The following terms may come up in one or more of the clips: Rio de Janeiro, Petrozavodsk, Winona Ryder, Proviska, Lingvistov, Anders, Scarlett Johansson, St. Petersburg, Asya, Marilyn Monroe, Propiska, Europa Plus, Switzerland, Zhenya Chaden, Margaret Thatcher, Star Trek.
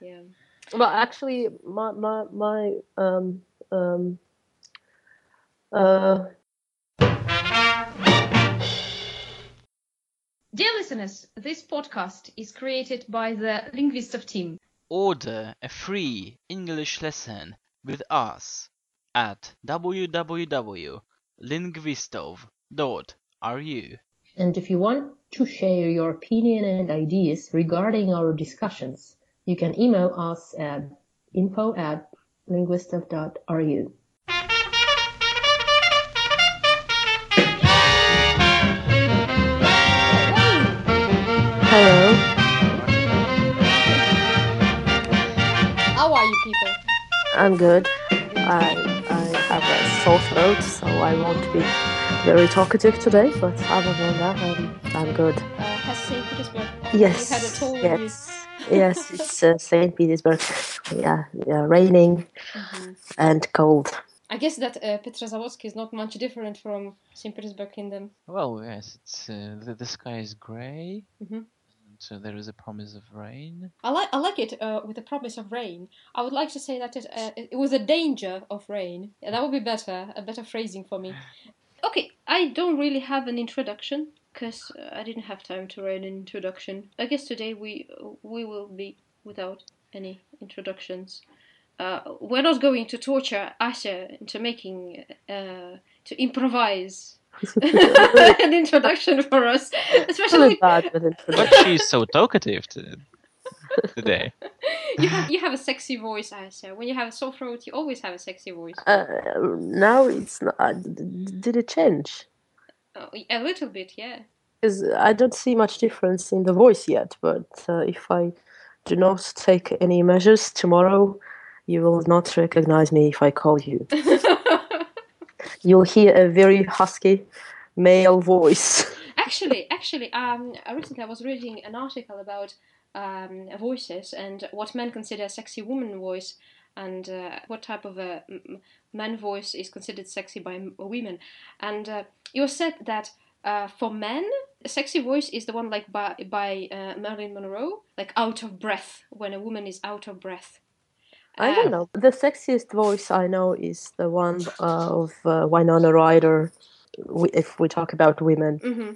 Yeah. Well, actually, my Dear listeners, this podcast is created by the Lingvistov team. Order a free English lesson with us at www.lingvistov.ru. And if you want to share your opinion and ideas regarding our discussions, you can email us at info@lingvistov.ru. Hello. How are you people? I'm good. I have a sore throat, so I won't be very talkative today, but other than that, I'm good. Has St. Petersburg yes, had a toll yes, yes, it's St. Petersburg. Yeah, raining and cold. I guess that Petrozavodsk is not much different from St. Petersburg Kingdom. Well, yes, it's the sky is grey. Mm-hmm. So there is a promise of rain. I like it with the promise of rain. I would like to say that it was a danger of rain. Yeah, that would be a better phrasing for me. Okay, I don't really have an introduction because I didn't have time to write an introduction. I guess today we will be without any introductions. We're not going to torture Asya into making to improvise. An introduction for us, especially. But she's so talkative today. You have a sexy voice, Asya. When you have a sore throat, you always have a sexy voice. Now it's not. Did it change? A little bit, yeah. Because I don't see much difference in the voice yet. But if I do not take any measures tomorrow, you will not recognize me if I call you. You'll hear a very husky male voice. Actually, recently I was reading an article about voices and what men consider a sexy woman voice and what type of a man voice is considered sexy by women. And it was said that for men, a sexy voice is the one like by Marilyn Monroe, like out of breath, when a woman is out of breath. I don't know. The sexiest voice I know is the one of Winona Ryder, if we talk about women. Mm-hmm.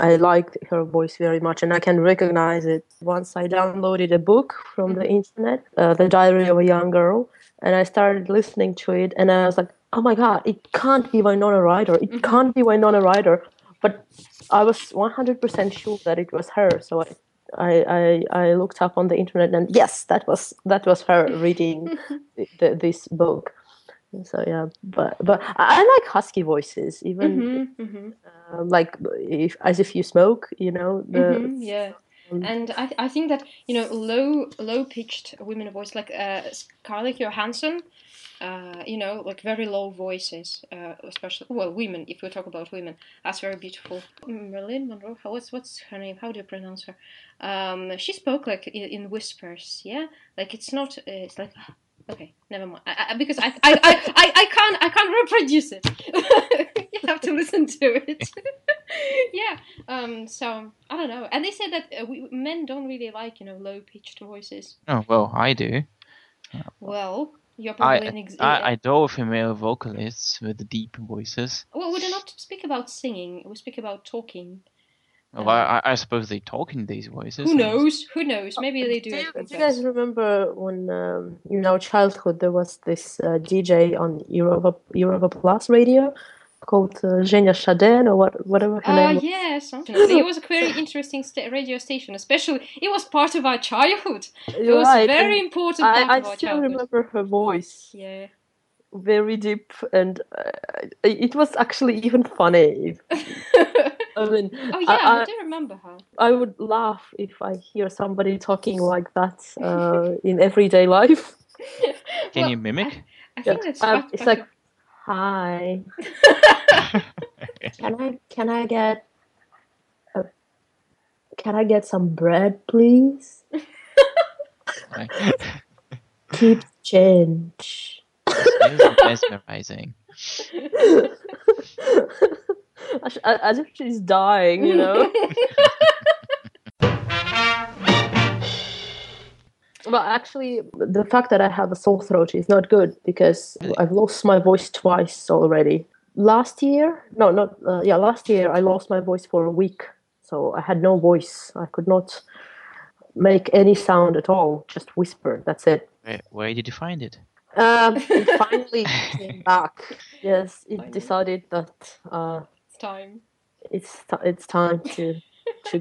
I like her voice very much, and I can recognize it. Once I downloaded a book from the internet, The Diary of a Young Girl, and I started listening to it, and I was like, oh my God, it can't be Winona Ryder. It can't be Winona Ryder. But I was 100% sure that it was her, so I looked up on the internet and yes, that was her reading this book. So yeah, but I like husky voices, even like as if you smoke, you know. Yeah, and I think that, you know, low pitched women voice like Scarlett Johansson, you know, like very low voices, especially women. If we talk about women, that's very beautiful. Marilyn Monroe, what's her name? How do you pronounce her? She spoke like in whispers, yeah. Like it's not. It's like okay, never mind. Because I can't reproduce it. You have to listen to it. Yeah. So I don't know. And they say that men don't really like, you know, low pitched voices. Oh well, I do. Well. I adore female vocalists with deep voices. Well, we do not speak about singing. We speak about talking. Well, I suppose they talk in these voices. Who knows? Maybe they do. Do you guys remember when in our childhood there was this DJ on Europa Plus radio called Zhenya Chaden or whatever her name was? Yes, it was a very interesting radio station, especially it was part of our childhood. It was right. Very important part of our childhood. I still remember her voice. Yeah. Very deep, and it was actually even funny. I mean, I do remember her. I would laugh if I hear somebody talking like that in everyday life. Can you mimic? I think that's it's like, hi. Can I get some bread, please? Keep change. It's mesmerizing. As if she's dying, you know. Well, actually, the fact that I have a sore throat is not good because I've lost my voice twice already. Last year I lost my voice for a week. So I had no voice. I could not make any sound at all. Just whisper. That's it. Where did you find it? It finally came back. Yes, it decided that it's time. It's time to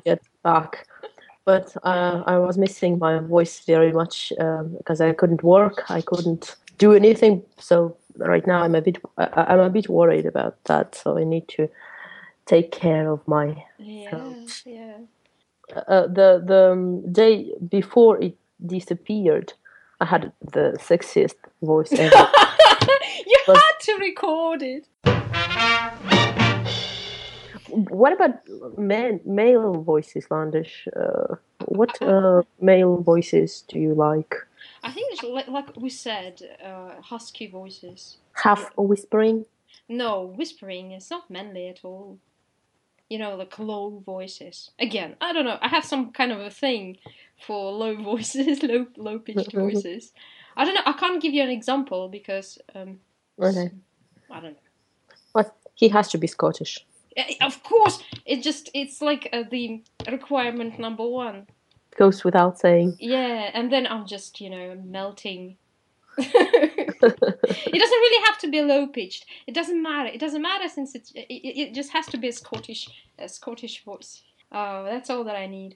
get back. But I was missing my voice very much because I couldn't work. I couldn't do anything. So right now I'm a bit worried about that. So I need to take care of my throat. Yeah. The day before it disappeared, I had the sexiest voice ever. You had to record it. What about male voices, Landish? What male voices do you like? I think it's like we said, husky voices. Half whispering? No, whispering is not manly at all. You know, like low voices. Again, I don't know. I have some kind of a thing for low voices, low pitched voices. I don't know. I can't give you an example because okay. I don't know. But he has to be Scottish. Of course, it's like the requirement number one. Goes without saying. Yeah, and then I'm just, melting. It doesn't really have to be low-pitched. It doesn't matter. It doesn't matter since it just has to be a Scottish voice. That's all that I need.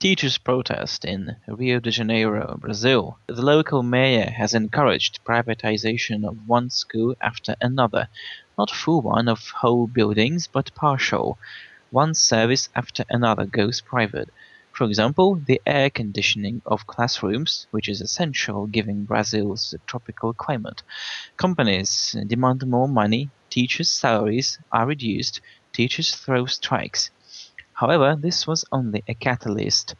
Teachers protest in Rio de Janeiro, Brazil. The local mayor has encouraged privatization of one school after another. Not full one of whole buildings, but partial. One service after another goes private. For example, the air conditioning of classrooms, which is essential given Brazil's tropical climate. Companies demand more money, teachers' salaries are reduced, teachers throw strikes. However, this was only a catalyst.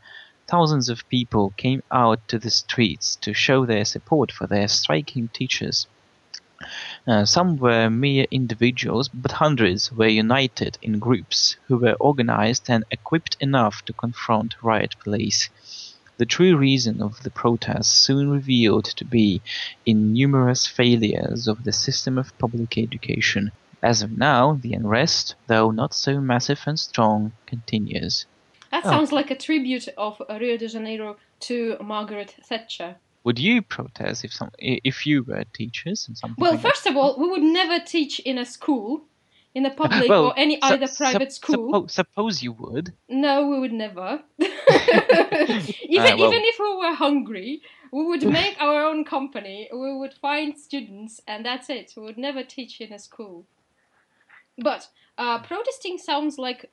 Thousands of people came out to the streets to show their support for their striking teachers. Some were mere individuals, but hundreds were united in groups who were organized and equipped enough to confront riot police. The true reason of the protests soon revealed to be in numerous failures of the system of public education. As of now, the unrest, though not so massive and strong, continues. That sounds like a tribute of Rio de Janeiro to Margaret Thatcher. Would you protest if you were teachers and something? Well, like first of all, we would never teach in a school, in a public or any either private school. Suppose you would. No, we would never. Even if we were hungry, we would make our own company. We would find students, and that's it. We would never teach in a school. But protesting sounds like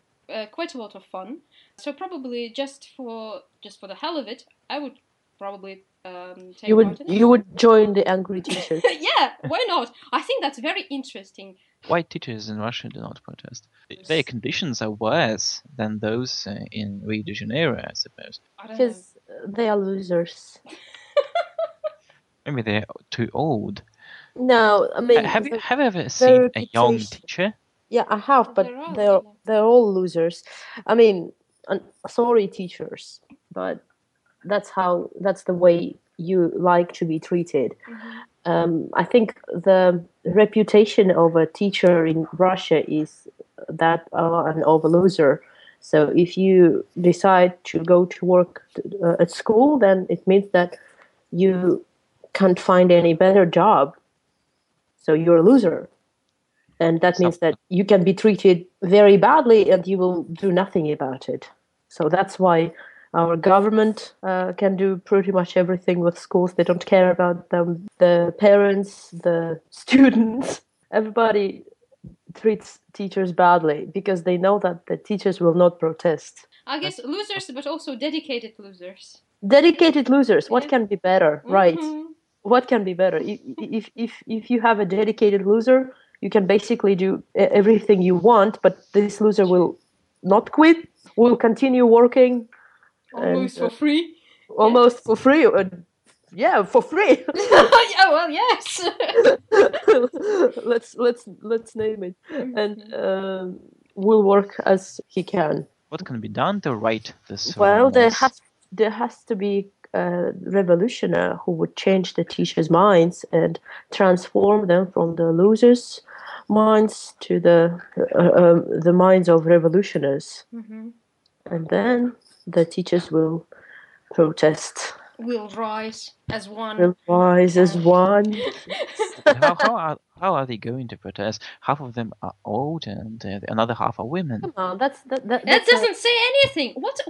quite a lot of fun. So probably just for the hell of it, I would probably take part in it. You would join the angry teachers. Yeah, why not? I think that's very interesting. White teachers in Russia do not protest. Their conditions are worse than those in Rio de Janeiro, I suppose. Because they are losers. Maybe they're too old. No, I mean... have you ever seen a young teacher? Yeah, I have, but they're all losers. I mean, sorry, teachers, but that's the way you like to be treated. Mm-hmm. I think the reputation of a teacher in Russia is that an overloser. So if you decide to go to work at school, then it means that you can't find any better job. So you're a loser. And that means that you can be treated very badly and you will do nothing about it. So that's why our government can do pretty much everything with schools. They don't care about them. The parents, the students, everybody treats teachers badly because they know that the teachers will not protest. I guess losers, but also dedicated losers. Dedicated losers. What can be better, right? Mm-hmm. What can be better? If you have a dedicated loser, you can basically do everything you want, but this loser will not quit, will continue working. Almost for free. Yeah, for free. Yeah, well, yes. Let's name it. And will work as he can. What can be done to right this? Well, there has there has to be a revolutionary who would change the teachers' minds and transform them from the losers' minds to the minds of revolutionaries. Mm-hmm. And then the teachers will protest. Will rise as one. Will rise as one. How are they going to protest? Half of them are old, and another half are women. Come on, that doesn't say anything. What's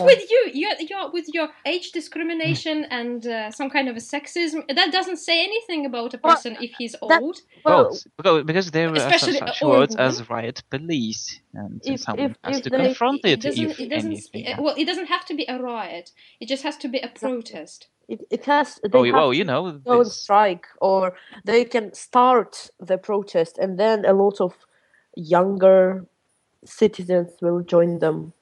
with you? You're with your age discrimination and some kind of a sexism. That doesn't say anything about a person if he's old. Well, because there are such words as riot police, and someone has to confront it. It doesn't have to be a riot. It just has to be a protest. It has. Go on strike, or they can start the protest, and then a lot of younger citizens will join them,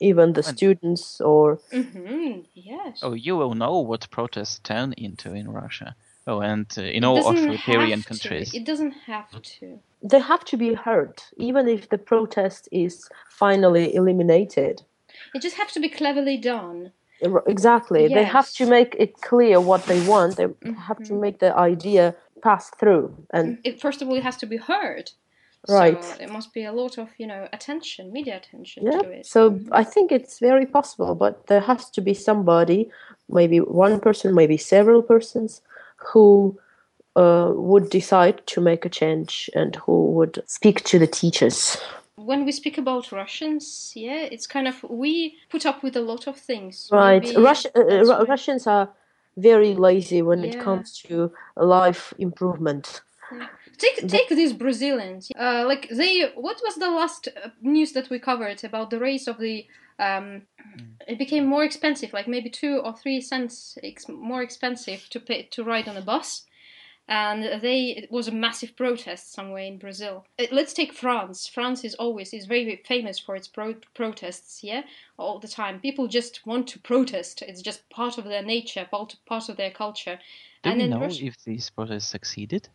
even the students. Or mm-hmm, yes. Oh, you will know what protests turn into in Russia. Oh, and in all authoritarian countries, it doesn't have to. They have to be heard, even if the protest is finally eliminated. It just has to be cleverly done. Exactly. Yes. They have to make it clear what they want. They have to make the idea pass through. And first of all, it has to be heard. Right. So it must be a lot of, attention, media attention to it. So I think it's very possible, but there has to be somebody, maybe one person, maybe several persons, who would decide to make a change and who would speak to the teachers. When we speak about Russians, it's kind of, we put up with a lot of things. Right. Russians are very lazy when it comes to life improvement. Yeah. Take these Brazilians. What was the last news that we covered about the race of the... It became more expensive, like maybe 2 or 3 cents more expensive to ride on a bus. And it was a massive protest somewhere in Brazil. Let's take France. France is very famous for its protests, all the time. People just want to protest. It's just part of their nature, part of their culture. Do we know if these protests succeeded?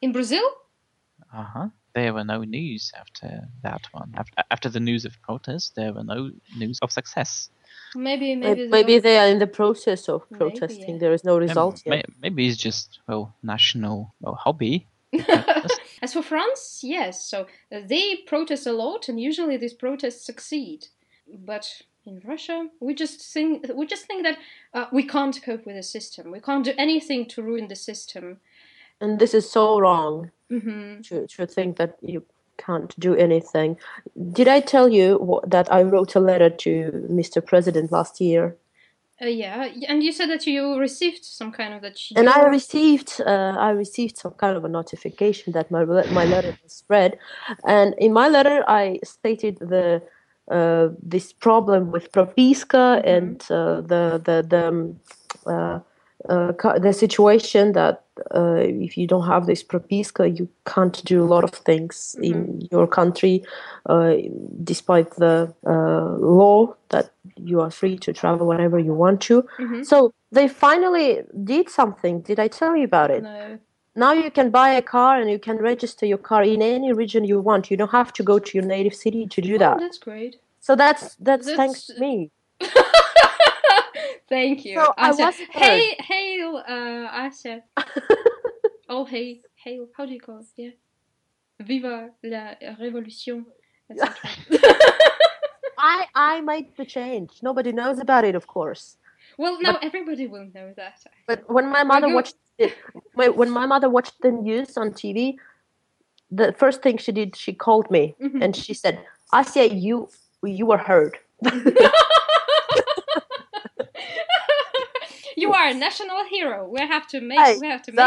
In Brazil? Uh-huh. There were no news after that one. After the news of protests, there were no news of success. Maybe they are in the process of protesting. There is no result yet. Maybe it's just national hobby. As for France, yes. So they protest a lot, and usually these protests succeed. But in Russia, we just think that we can't cope with the system. We can't do anything to ruin the system. And this is so wrong to think that you can't do anything. Did I tell you that I wrote a letter to Mr. President last year? Yeah, and you said that you received some kind of that. And I received some kind of a notification that my letter was read. And in my letter, I stated this problem with Proviska and the situation that if you don't have this Propiska, you can't do a lot of things in your country, despite the law that you are free to travel whenever you want to. Mm-hmm. So they finally did something. Did I tell you about it? No. Now you can buy a car and you can register your car in any region you want. You don't have to go to your native city to do that. That's great. So that's thanks to me. Thank you. So Asya. Hey, hail, Asya. Oh, hey, hail. How do you call it? Yeah. Viva la revolution. I made the change. Nobody knows about it, of course. Well, now everybody will know that. But when my mother watched the news on TV, the first thing she did, she called me and she said, "Asya, you were heard." You are a national hero. We have to make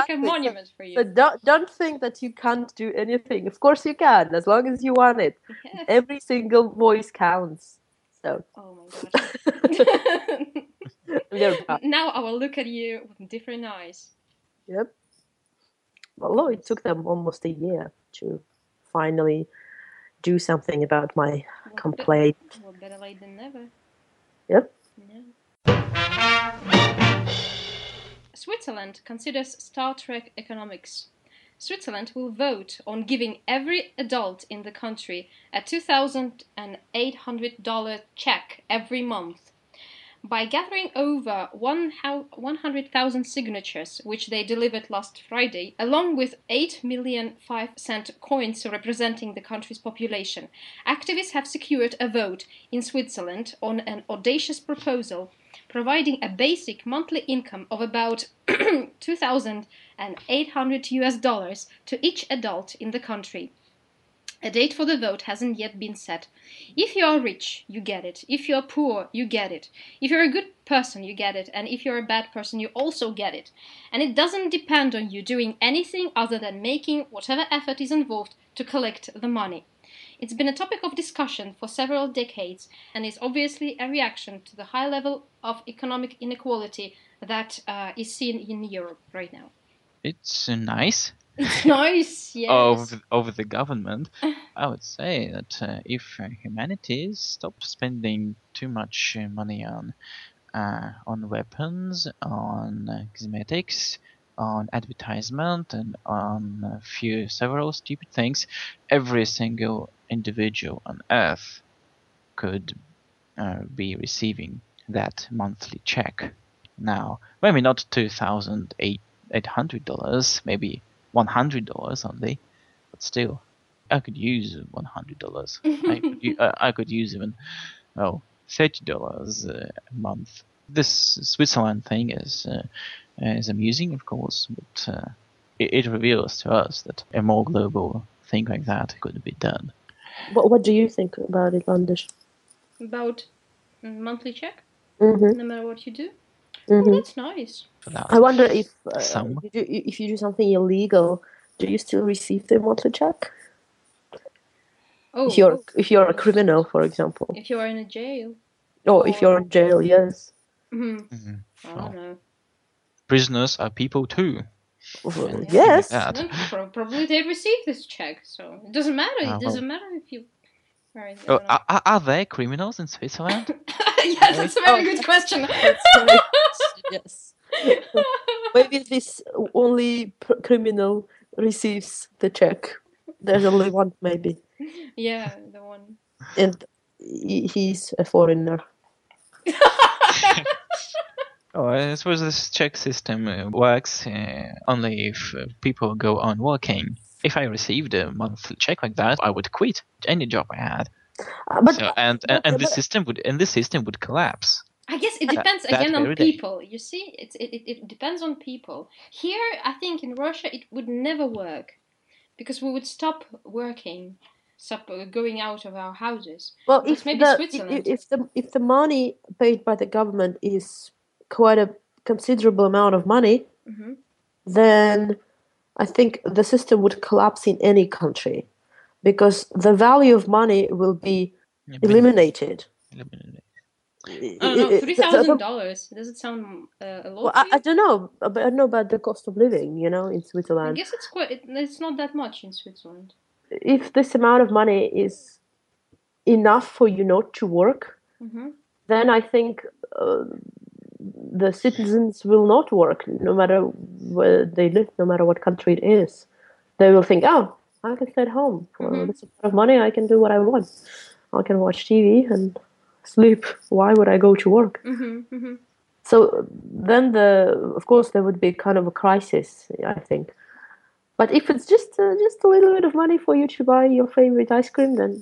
a monument for you. But don't think that you can't do anything. Of course you can, as long as you want it. Yeah. Every single voice counts. So. Oh my god. Now I will look at you with different eyes. Yep. Although it took them almost a year to finally do something about my complaint. Well, better late than never. Yep. Yeah. Switzerland considers Star Trek economics. Switzerland will vote on giving every adult in the country a $2,800 check every month. by gathering over 100,000 signatures, which they delivered last Friday, along with 8 million 5-cent coins representing the country's population. Activists have secured a vote in Switzerland on an audacious proposal providing a basic monthly income of about $2,800 to each adult in the country. A date for the vote hasn't yet been set. If you are rich, you get it. If you are poor, you get it. If you're a good person, you get it. And if you're a bad person, you also get it. And it doesn't depend on you doing anything other than making whatever effort is involved to collect the money. It's been a topic of discussion for several decades and is obviously a reaction to the high level of economic inequality that is seen in Europe right now. It's nice. It's nice, yes. Of the government, I would say that if humanity stopped spending too much money on weapons, on cosmetics, on advertisement, and on several stupid things, every single individual on Earth could be receiving that monthly check. Now, maybe not $2,800, maybe $100 only, but still, I could use $100. I could use even $30 a month. This Switzerland thing is amusing, of course, but it reveals to us that a more global thing like that could be done. What do you think about it, Anders? About monthly check, no matter what you do. Oh, that's nice. I wonder if you do something illegal, do you still receive the monthly check? Oh, if you're a criminal, for example. If you're in a jail. Oh, if you're in jail, yes. I don't know. Prisoners are people too. Well, yes. Probably they receive this check, so it doesn't matter. It doesn't matter if you. Are there criminals in Switzerland? Yes, that's a very good question. Yes. Maybe this only criminal receives the check. There's only one, maybe. Yeah, the one. And he's a foreigner. I suppose this check system works only if people go on working. If I received a monthly check like that, I would quit any job I had. But the system would collapse. I guess it depends on people. You see, it depends on people. Here, I think in Russia it would never work because we would stop working, stop going out of our houses. Well, but if the money paid by the government is quite a considerable amount of money, then I think the system would collapse in any country. Because the value of money will be eliminated. $3,000. Does it sound a lot? Well, I don't know. I know about the cost of living, in Switzerland. I guess it's not that much in Switzerland. If this amount of money is enough for you not to work, then I think the citizens will not work, no matter where they live, no matter what country it is. They will think, I can stay at home. For this amount of money, I can do what I want. I can watch TV and sleep. Why would I go to work? So then, of course, there would be kind of a crisis, I think. But if it's just a little bit of money for you to buy your favorite ice cream, then...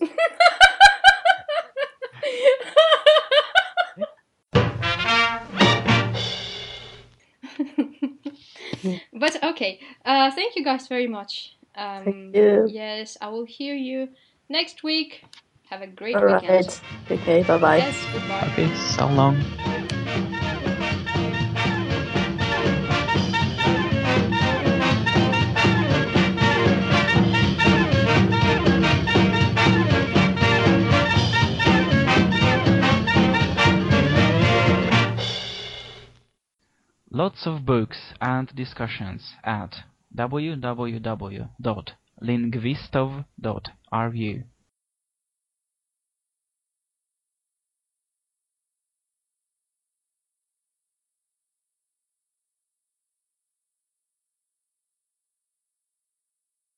But, okay. Thank you guys very much. Thank you. Yes, I will hear you next week. Have a great weekend. Right. Okay, bye-bye. Yes, goodbye. Okay, so long. Lots of books and discussions at www.lingvistov.ru